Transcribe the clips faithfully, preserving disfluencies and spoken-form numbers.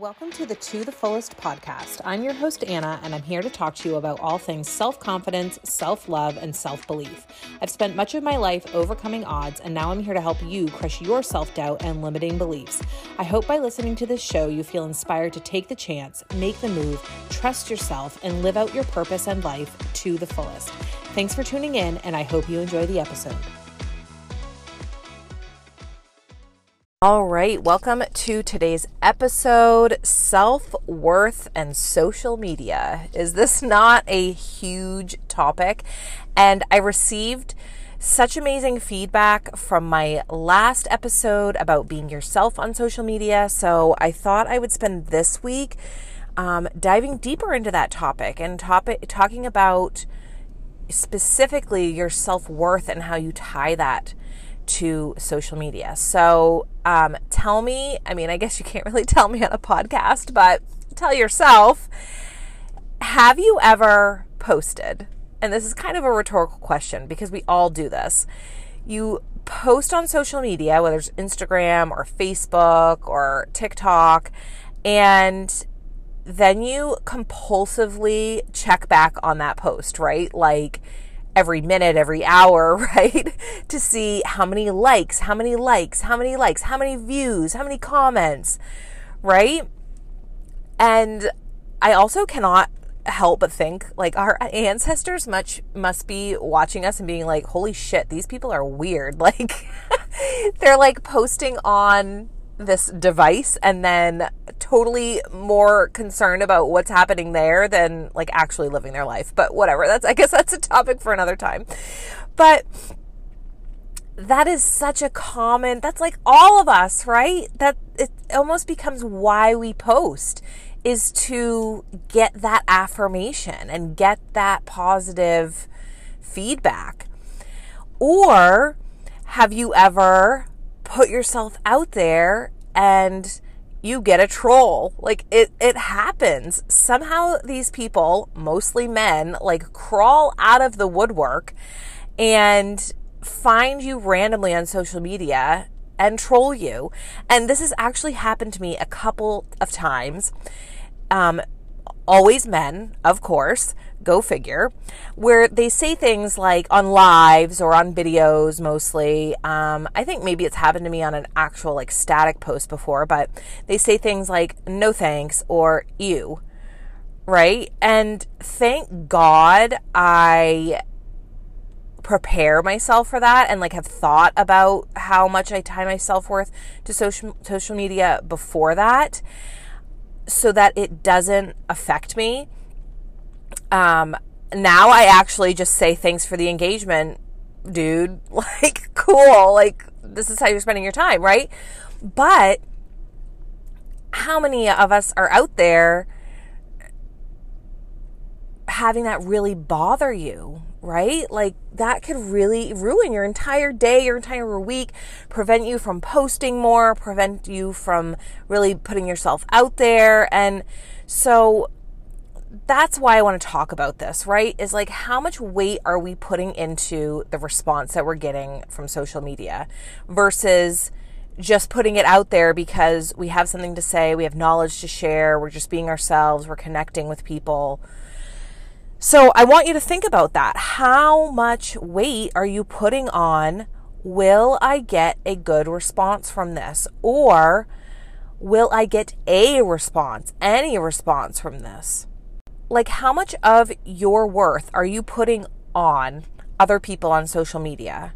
Welcome to the To The Fullest Podcast. I'm your host, Anna, and I'm here to talk to you about all things self-confidence, self-love, and self-belief. I've spent much of my life overcoming odds, and now I'm here to help you crush your self-doubt and limiting beliefs. I hope by listening to this show, you feel inspired to take the chance, make the move, trust yourself, and live out your purpose and life to the fullest. Thanks for tuning in, and I hope you enjoy the episode. All right, welcome to today's episode, self-worth and social media. Is this not a huge topic? And I received such amazing feedback from my last episode about being yourself on social media. So I thought I would spend this week um, diving deeper into that topic and topic talking about specifically your self-worth and how you tie that to social media. So um, tell me, I mean, I guess you can't really tell me on a podcast, but tell yourself, have you ever posted? And this is kind of a rhetorical question because we all do this. You post on social media, whether it's Instagram or Facebook or TikTok, and then you compulsively check back on that post, right? Like, every minute, every hour, right? To see how many likes, how many likes, how many likes, how many views, how many comments, right? And I also cannot help but think, like, our ancestors much must be watching us and being like, holy shit, these people are weird. Like, they're like posting on this device and then totally more concerned about what's happening there than like actually living their life. But whatever, that's, I guess that's a topic for another time. But that is such a common, that's like all of us, right? That it almost becomes why we post, is to get that affirmation and get that positive feedback. Or have you ever put yourself out there and you get a troll? Like, it, it happens. Somehow these people, mostly men, like crawl out of the woodwork and find you randomly on social media and troll you. And this has actually happened to me a couple of times. Um, always men, of course, go figure, where they say things like on lives or on videos mostly. Um, I think maybe it's happened to me on an actual like static post before, but they say things like, no thanks, or ew, right? And thank God I prepare myself for that and like have thought about how much I tie my self-worth to social, social media before that, so that it doesn't affect me. Um, now I actually just say, thanks for the engagement, dude. Like, cool. Like, this is how you're spending your time, right? But how many of us are out there having that really bother you, right? Like, that could really ruin your entire day, your entire week, prevent you from posting more, prevent you from really putting yourself out there. And so that's why I want to talk about this, right? Is like, how much weight are we putting into the response that we're getting from social media versus just putting it out there because we have something to say, we have knowledge to share, we're just being ourselves, we're connecting with people. So I want you to think about that. How much weight are you putting on, will I get a good response from this? Or will I get a response, any response from this? Like, how much of your worth are you putting on other people on social media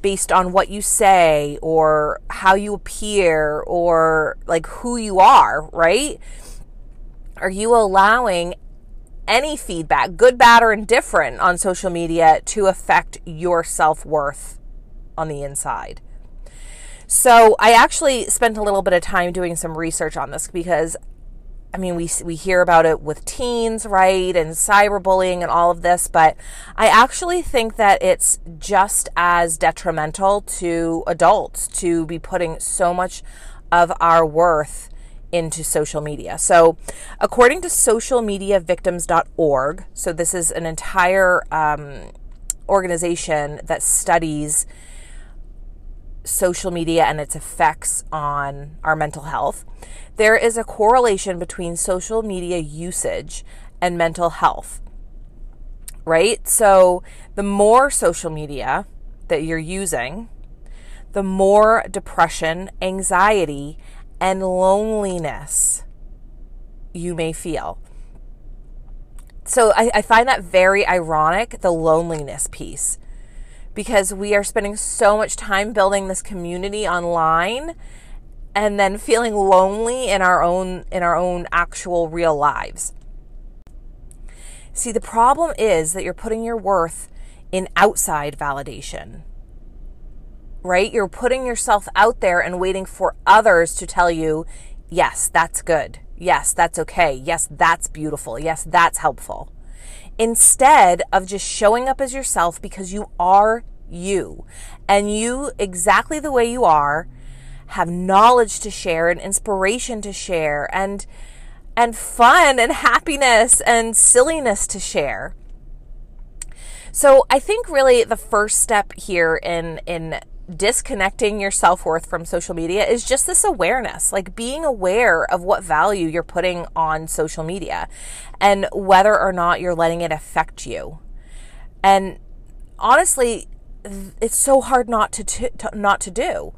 based on what you say or how you appear or like who you are, right? Are you allowing any feedback, good, bad, or indifferent on social media to affect your self-worth on the inside? So I actually spent a little bit of time doing some research on this because I mean, we we hear about it with teens, right? And cyberbullying and all of this, but I actually think that it's just as detrimental to adults to be putting so much of our worth into social media. So according to social media victims dot org, so this is an entire um, organization that studies social media and its effects on our mental health, there is a correlation between social media usage and mental health, right? So the more social media that you're using, the more depression, anxiety, and loneliness you may feel. So I, I find that very ironic, the loneliness piece, because we are spending so much time building this community online and then feeling lonely in our own, in our own actual real lives. See, the problem is that you're putting your worth in outside validation, right? You're putting yourself out there and waiting for others to tell you, yes, that's good. Yes, that's okay. Yes, that's beautiful. Yes, that's helpful. Instead of just showing up as yourself, because you are you, and you exactly the way you are, have knowledge to share and inspiration to share and and fun and happiness and silliness to share. So I think really the first step here in in disconnecting your self-worth from social media is just this awareness, like being aware of what value you're putting on social media and whether or not you're letting it affect you. And honestly, it's so hard not to, to, to not to do,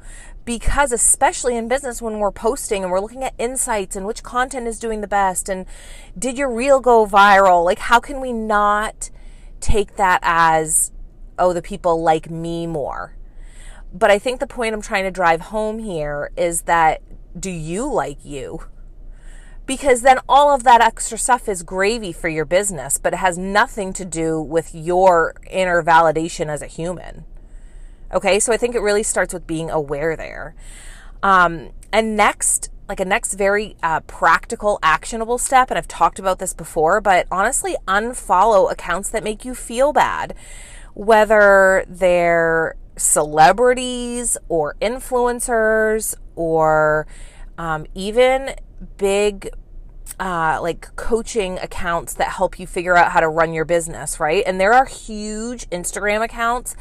because especially in business, when we're posting and we're looking at insights and which content is doing the best and did your reel go viral, like how can we not take that as, oh, the people like me more? But I think the point I'm trying to drive home here is that, do you like you? Because then all of that extra stuff is gravy for your business, but it has nothing to do with your inner validation as a human. Okay, so I think it really starts with being aware there. Um, and next, like a next very uh, practical, actionable step, and I've talked about this before, but honestly, unfollow accounts that make you feel bad, whether they're celebrities or influencers or um, even big uh, like coaching accounts that help you figure out how to run your business, right? And there are huge Instagram accounts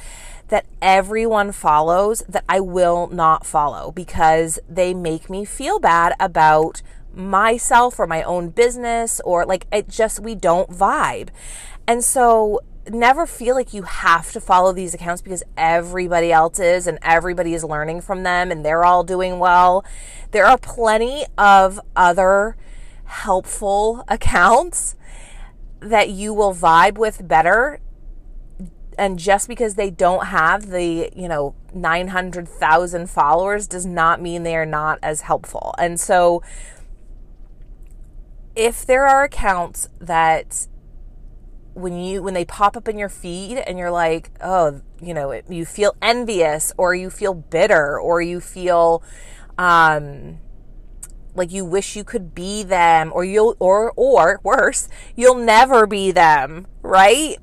that everyone follows that I will not follow because they make me feel bad about myself or my own business, or like it just, we don't vibe. And so never feel like you have to follow these accounts because everybody else is and everybody is learning from them and they're all doing well. There are plenty of other helpful accounts that you will vibe with better. And just because they don't have the, you know, nine hundred thousand followers does not mean they are not as helpful. And so if there are accounts that when you, when they pop up in your feed and you're like, oh, you know, it, you feel envious or you feel bitter or you feel, um, like you wish you could be them, or you'll, or, or worse, you'll never be them, right?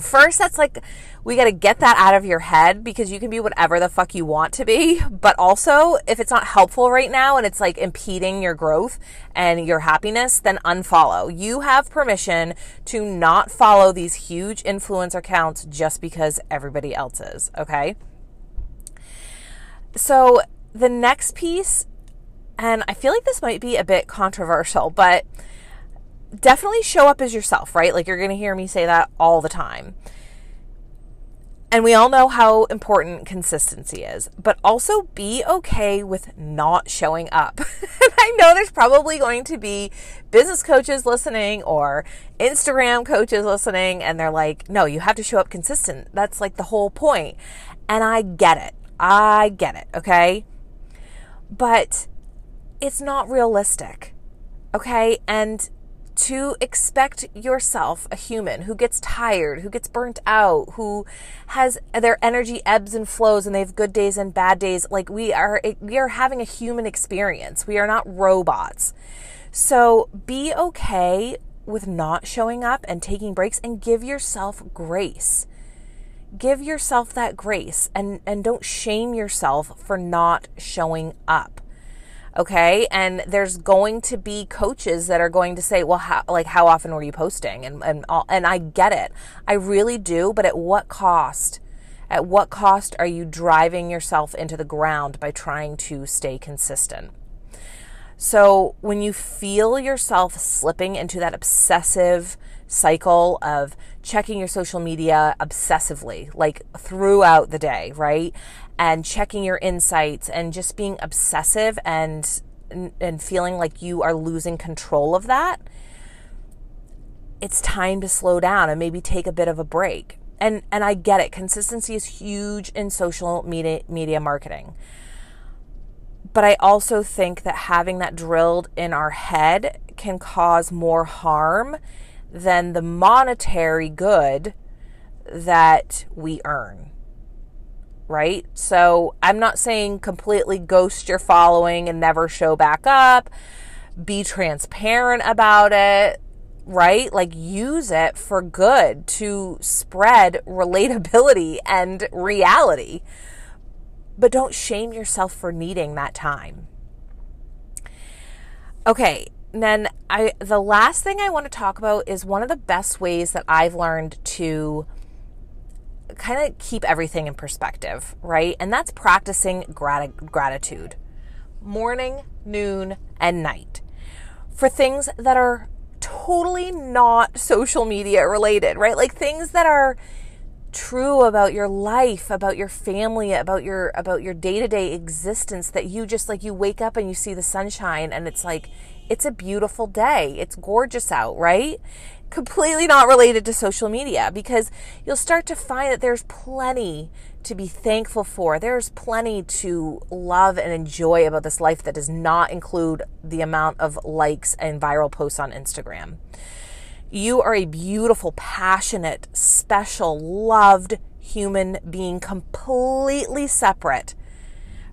First, that's like, we got to get that out of your head, because you can be whatever the fuck you want to be. But also, if it's not helpful right now and it's like impeding your growth and your happiness, then unfollow. You have permission to not follow these huge influencer accounts just because everybody else is. Okay. So the next piece, and I feel like this might be a bit controversial, but definitely show up as yourself, right? Like you're going to hear me say that all the time. And we all know how important consistency is, but also be okay with not showing up. And I know there's probably going to be business coaches listening or Instagram coaches listening, and they're like, no, you have to show up consistent. That's like the whole point. And I get it. I get it. Okay. But it's not realistic. Okay. And to expect yourself, a human who gets tired, who gets burnt out, who has their energy ebbs and flows, and they have good days and bad days. Like we are, we are having a human experience. We are not robots. So be okay with not showing up and taking breaks, and give yourself grace. Give yourself that grace, and, and don't shame yourself for not showing up. Okay. And there's going to be coaches that are going to say, well, how, like how often were you posting? And, and, all, and I get it. I really do. But at what cost? At what cost are you driving yourself into the ground by trying to stay consistent? So when you feel yourself slipping into that obsessive cycle of checking your social media obsessively, like throughout the day, right? And checking your insights and just being obsessive and and feeling like you are losing control of that, it's time to slow down and maybe take a bit of a break. And and I get it. Consistency is huge in social media media marketing. But I also think that having that drilled in our head can cause more harm than the monetary good that we earn. Right? So I'm not saying completely ghost your following and never show back up. Be transparent about it, right? Like, use it for good to spread relatability and reality. But don't shame yourself for needing that time. Okay, and then I the last thing I want to talk about is one of the best ways that I've learned to kind of keep everything in perspective, right? And that's practicing grat- gratitude. Morning, noon, and night. For things that are totally not social media related, right? Like things that are true about your life, about your family, about your about your day-to-day existence, that you just like you wake up and you see the sunshine and it's like it's a beautiful day. It's gorgeous out, right? Completely not related to social media, because you'll start to find that there's plenty to be thankful for. There's plenty to love and enjoy about this life that does not include the amount of likes and viral posts on Instagram. You are a beautiful, passionate, special, loved human being, completely separate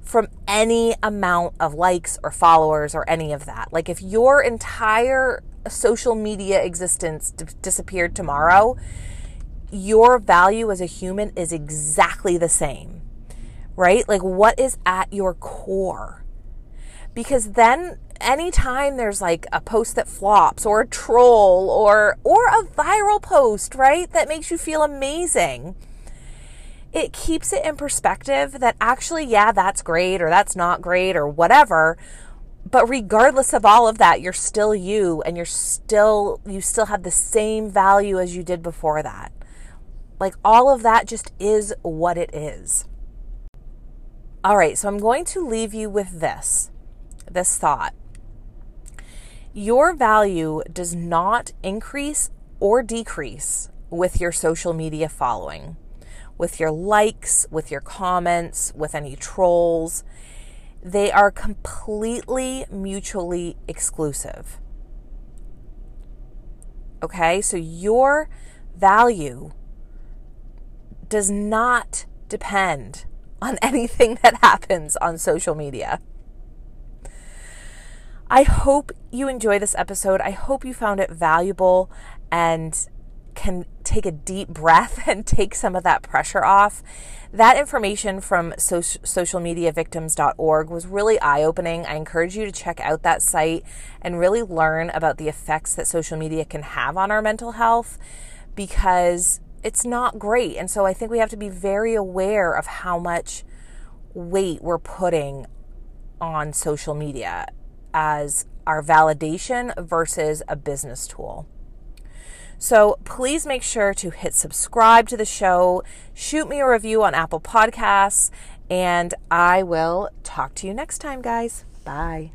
from any amount of likes or followers or any of that. Like, if your entire social media existence d- disappeared tomorrow, your value as a human is exactly the same, right? Like, what is at your core? Because then anytime there's like a post that flops or a troll or or a viral post, right, that makes you feel amazing, it keeps it in perspective that actually, yeah, that's great or that's not great or whatever. But regardless of all of that, you're still you, and you're still you still have the same value as you did before that. Like, all of that just is what it is. All right, so I'm going to leave you with this, this thought. Your value does not increase or decrease with your social media following, with your likes, with your comments, with any trolls. They are completely mutually exclusive. Okay, so your value does not depend on anything that happens on social media. I hope you enjoy this episode. I hope you found it valuable and can take a deep breath and take some of that pressure off. That information from so- social media victims dot org was really eye-opening. I encourage you to check out that site and really learn about the effects that social media can have on our mental health, because it's not great. And so I think we have to be very aware of how much weight we're putting on social media as our validation versus a business tool. So please make sure to hit subscribe to the show, shoot me a review on Apple Podcasts, and I will talk to you next time, guys. Bye.